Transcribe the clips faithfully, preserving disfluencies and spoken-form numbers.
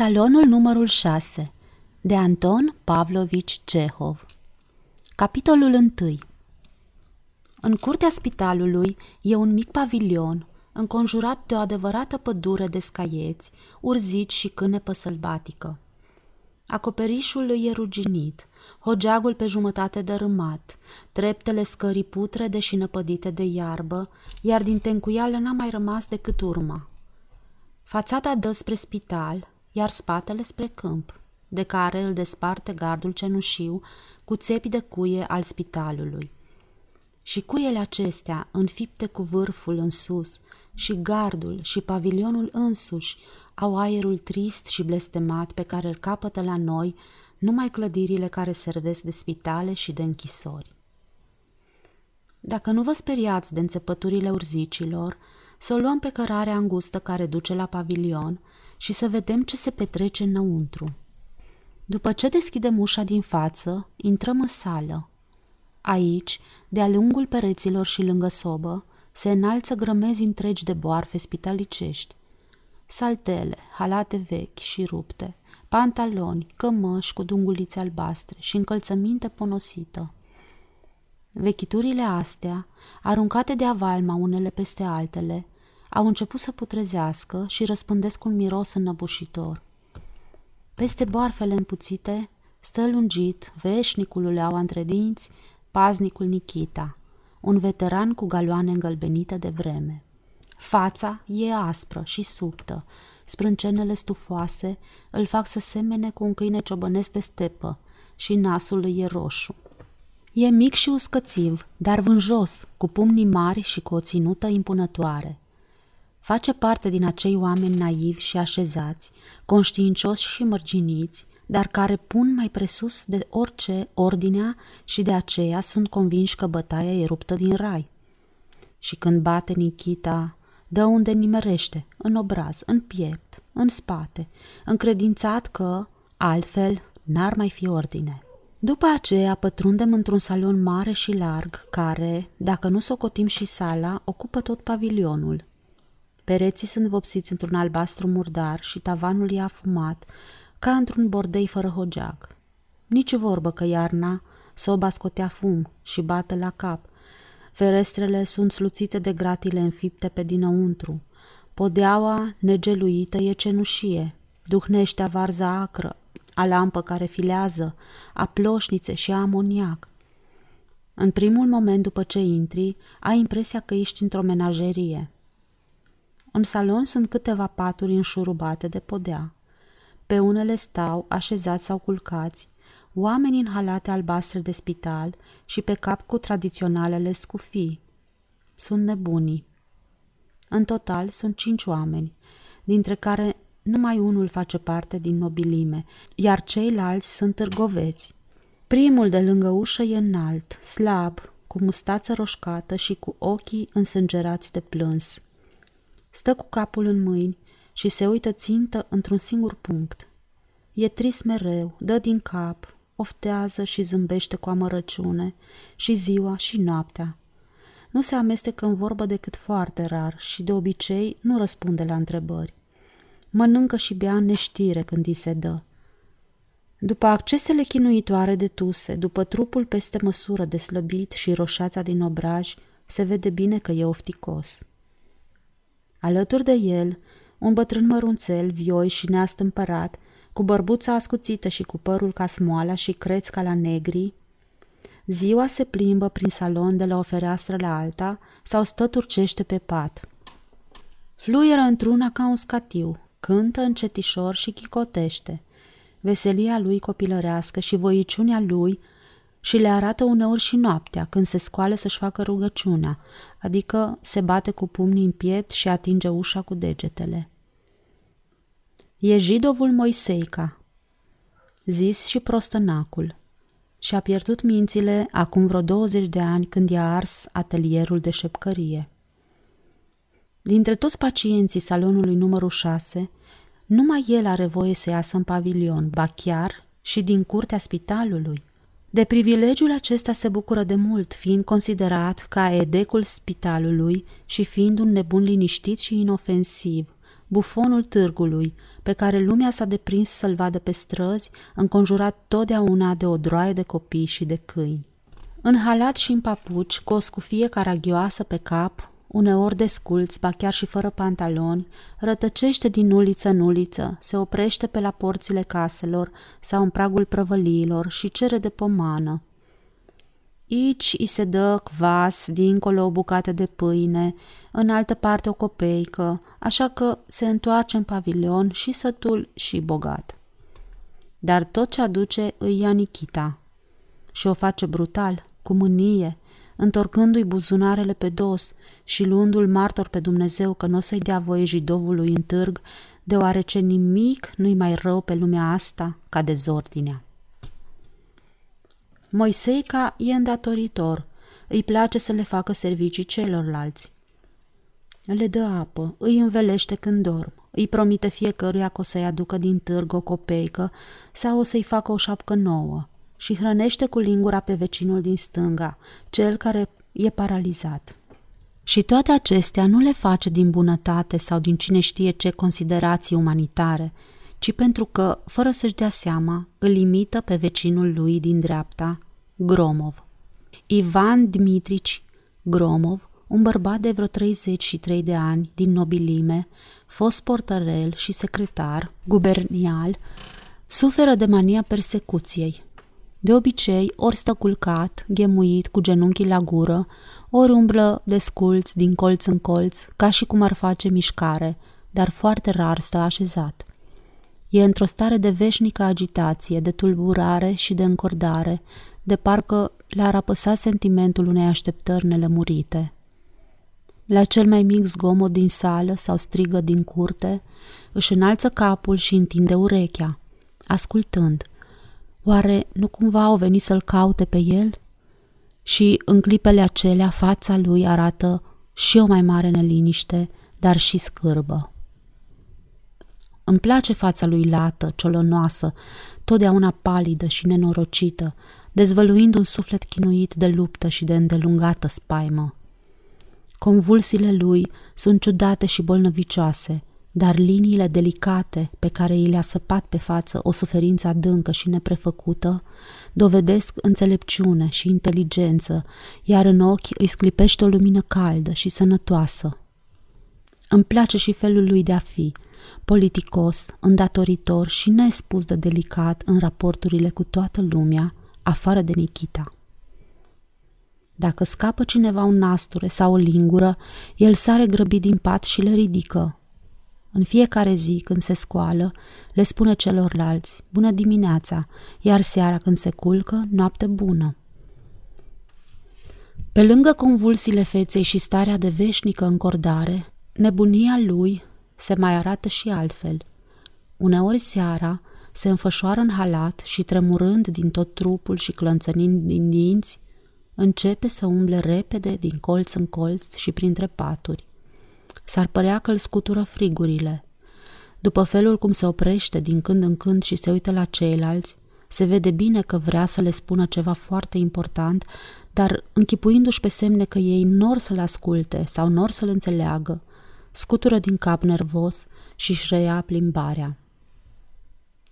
Salonul numărul șase de Anton Pavlovici Cehov. Capitolul unu. În curtea spitalului e un mic pavilion, înconjurat de o adevărată pădure de scaieți, urzici și cânepă sălbatică. Acoperișul lui e ruginit, hogeagul pe jumătate dărâmat, treptele scării putrede și năpădite de iarbă, iar din tencuială n-a mai rămas decât urma. Fațada dă spre spital, iar spatele spre câmp, de care îl desparte gardul cenușiu cu țepi de cuie al spitalului. Și cuiele acestea, înfipte cu vârful în sus, și gardul și pavilionul însuși au aerul trist și blestemat pe care îl capătă la noi numai clădirile care servesc de spitale și de închisori. Dacă nu vă speriați de înțepăturile urzicilor, să o luăm pe cărarea îngustă care duce la pavilion și să vedem ce se petrece înăuntru. După ce deschidem ușa din față, intrăm în sală. Aici, de-a lungul pereților și lângă sobă, se înalță grămezi întregi de boarfe spitalicești. Saltele, halate vechi și rupte, pantaloni, cămăși cu dungulițe albastre și încălțăminte ponosită. Vechiturile astea, aruncate de avalma unele peste altele, au început să putrezească și răspândesc un miros înnăbușitor. Peste boarfele împuțite stă lungit veșnicul uleau între dinți, paznicul Nikita, un veteran cu galoane îngălbenite de vreme. Fața e aspră și subtă, sprâncenele stufoase îl fac să semene cu un câine ciobănesc de stepă și nasul îi e roșu. E mic și uscățiv, dar vânjos, cu pumnii mari și cu o ținută impunătoare. Face parte din acei oameni naivi și așezați, conștiincioși și mărginiți, dar care pun mai presus de orice ordinea și de aceea sunt convinși că bătaia e ruptă din rai. Și când bate Nikita, dă unde nimerește, în obraz, în piept, în spate, încredințat că, altfel, n-ar mai fi ordine. După aceea pătrundem într-un salon mare și larg, care, dacă nu socotim și sala, ocupă tot pavilionul. Pereții sunt vopsiți într-un albastru murdar și tavanul e afumat, ca într-un bordei fără hogeac. Nici vorbă că iarna soba scotea fum și bate la cap. Ferestrele sunt sluțite de gratile înfipte pe dinăuntru. Podeaua negeluită e cenușie, duhnește a varză acră, a lampă care filează, a ploșnițe și a amoniac. În primul moment după ce intri, ai impresia că ești într-o menagerie. În salon sunt câteva paturi înșurubate de podea. Pe unele stau, așezați sau culcați, oameni în halate albastre de spital și pe cap cu tradiționalele scufii. Sunt nebunii. În total sunt cinci oameni, dintre care numai unul face parte din nobilime, iar ceilalți sunt târgoveți. Primul de lângă ușă e înalt, slab, cu mustață roșcată și cu ochii însângerați de plâns. Stă cu capul în mâini și se uită țintă într-un singur punct. E trist mereu, dă din cap, oftează și zâmbește cu amărăciune, și ziua și noaptea. Nu se amestecă în vorbă decât foarte rar și de obicei nu răspunde la întrebări. Mănâncă și bea în neștire când îi se dă. După accesele chinuitoare de tuse, după trupul peste măsură de slăbit și roșața din obraj, se vede bine că e ofticos. Alături de el, un bătrân mărunțel, vioi și neastâmpărat, cu bărbuța ascuțită și cu părul ca smoala și creț ca la negri, ziua se plimbă prin salon de la o fereastră la alta sau stă turcește pe pat. Fluieră într-una ca un scatiu, cântă încetișor și chicotește. Veselia lui copilărească și voiciunea lui și le arată uneori și noaptea, când se scoală să-și facă rugăciunea, adică se bate cu pumnii în piept și atinge ușa cu degetele. E jidovul Moiseica, zis și prostănacul, și-a pierdut mințile acum vreo douăzeci de ani când i-a ars atelierul de șepcărie. Dintre toți pacienții salonului numărul șase, numai el are voie să iasă în pavilion, ba chiar și din curtea spitalului. De privilegiul acesta se bucură de mult, fiind considerat ca edecul spitalului și fiind un nebun liniștit și inofensiv, bufonul târgului, pe care lumea s-a deprins să-l vadă pe străzi, înconjurat totdeauna de o droaie de copii și de câini. În halat și în papuci, cu o scufie caragioasă pe cap, uneori desculți, ba chiar și fără pantaloni, rătăcește din uliță în uliță, se oprește pe la porțile caselor sau în pragul prăvăliilor și cere de pomană. Ici îi se dă cvas, dincolo o bucată de pâine, în altă parte o copeică, așa că se întoarce în pavilion și sătul și bogat. Dar tot ce aduce îi ia Nikita și o face brutal, cu mânie, întorcându-i buzunarele pe dos și luându-l martor pe Dumnezeu că nu o să-i dea voie jidovului în târg, deoarece nimic nu-i mai rău pe lumea asta ca dezordinea. Moiseica e îndatoritor, îi place să le facă servicii celorlalți. Le dă apă, îi învelește când dorm, îi promite fiecăruia că o să-i aducă din târg o copeică sau o să-i facă o șapcă nouă și hrănește cu lingura pe vecinul din stânga, cel care e paralizat. Și toate acestea nu le face din bunătate sau din cine știe ce considerații umanitare, ci pentru că, fără să-și dea seama, îl imită pe vecinul lui din dreapta, Gromov. Ivan Dmitrici Gromov, un bărbat de vreo treizeci și trei de ani, din nobilime, fost portărel și secretar gubernial, suferă de mania persecuției. De obicei, ori stă culcat, ghemuit, cu genunchii la gură, ori umblă desculț din colț în colț, ca și cum ar face mișcare, dar foarte rar stă așezat. E într-o stare de veșnică agitație, de tulburare și de încordare, de parcă le-ar apăsa sentimentul unei așteptări nelămurite. La cel mai mic zgomot din sală sau strigă din curte, își înalță capul și întinde urechea, ascultând. Oare nu cumva au venit să-l caute pe el? Și în clipele acelea fața lui arată și o mai mare neliniște, dar și scârbă. Îmi place fața lui lată, ciolonoasă, totdeauna palidă și nenorocită, dezvăluind un suflet chinuit de luptă și de îndelungată spaimă. Convulsiile lui sunt ciudate și bolnăvicioase, dar liniile delicate pe care i le-a săpat pe față o suferință adâncă și neprefăcută dovedesc înțelepciune și inteligență, iar în ochi îi sclipește o lumină caldă și sănătoasă. Îmi place și felul lui de a fi, politicos, îndatoritor și nespus de delicat în raporturile cu toată lumea, afară de Nikita. Dacă scapă cineva un nasture sau o lingură, el sare grăbit din pat și le ridică. În fiecare zi, când se scoală, le spune celorlalți, bună dimineața, iar seara când se culcă, noapte bună. Pe lângă convulsiile feței și starea de veșnică încordare, nebunia lui se mai arată și altfel. Uneori seara se înfășoară în halat și, tremurând din tot trupul și clănțănind din dinți, începe să umble repede din colț în colț și printre paturi. S-ar părea că îl scutură frigurile. După felul cum se oprește din când în când și se uită la ceilalți, se vede bine că vrea să le spună ceva foarte important, dar închipuindu-și pe semne că ei n-or să-l asculte sau n-or să-l înțeleagă, scutură din cap nervos și-și reia plimbarea.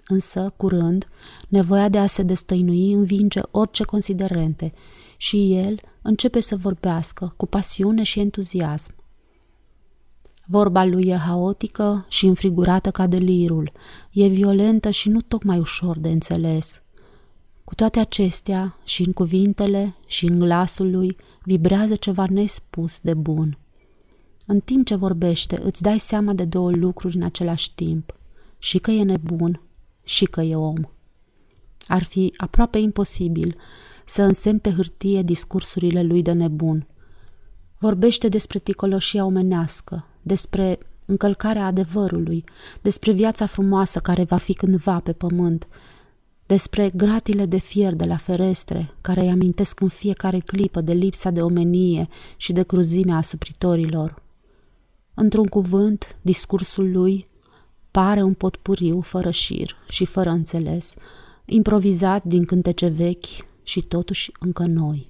Însă, curând, nevoia de a se destăinui învinge orice considerente și el începe să vorbească cu pasiune și entuziasm. Vorba lui e haotică și înfrigurată ca delirul, e violentă și nu tocmai ușor de înțeles. Cu toate acestea, și în cuvintele și în glasul lui, vibrează ceva nespus de bun. În timp ce vorbește, îți dai seama de două lucruri în același timp, și că e nebun și că e om. Ar fi aproape imposibil să însemn pe hârtie discursurile lui de nebun. Vorbește despre ticăloșia omenească, despre încălcarea adevărului, despre viața frumoasă care va fi cândva pe pământ, despre gratile de fier de la ferestre, care îi amintesc în fiecare clipă de lipsa de omenie și de cruzimea asupritorilor. Într-un cuvânt, discursul lui pare un potpuriu fără șir și fără înțeles, improvizat din cântece vechi și totuși încă noi.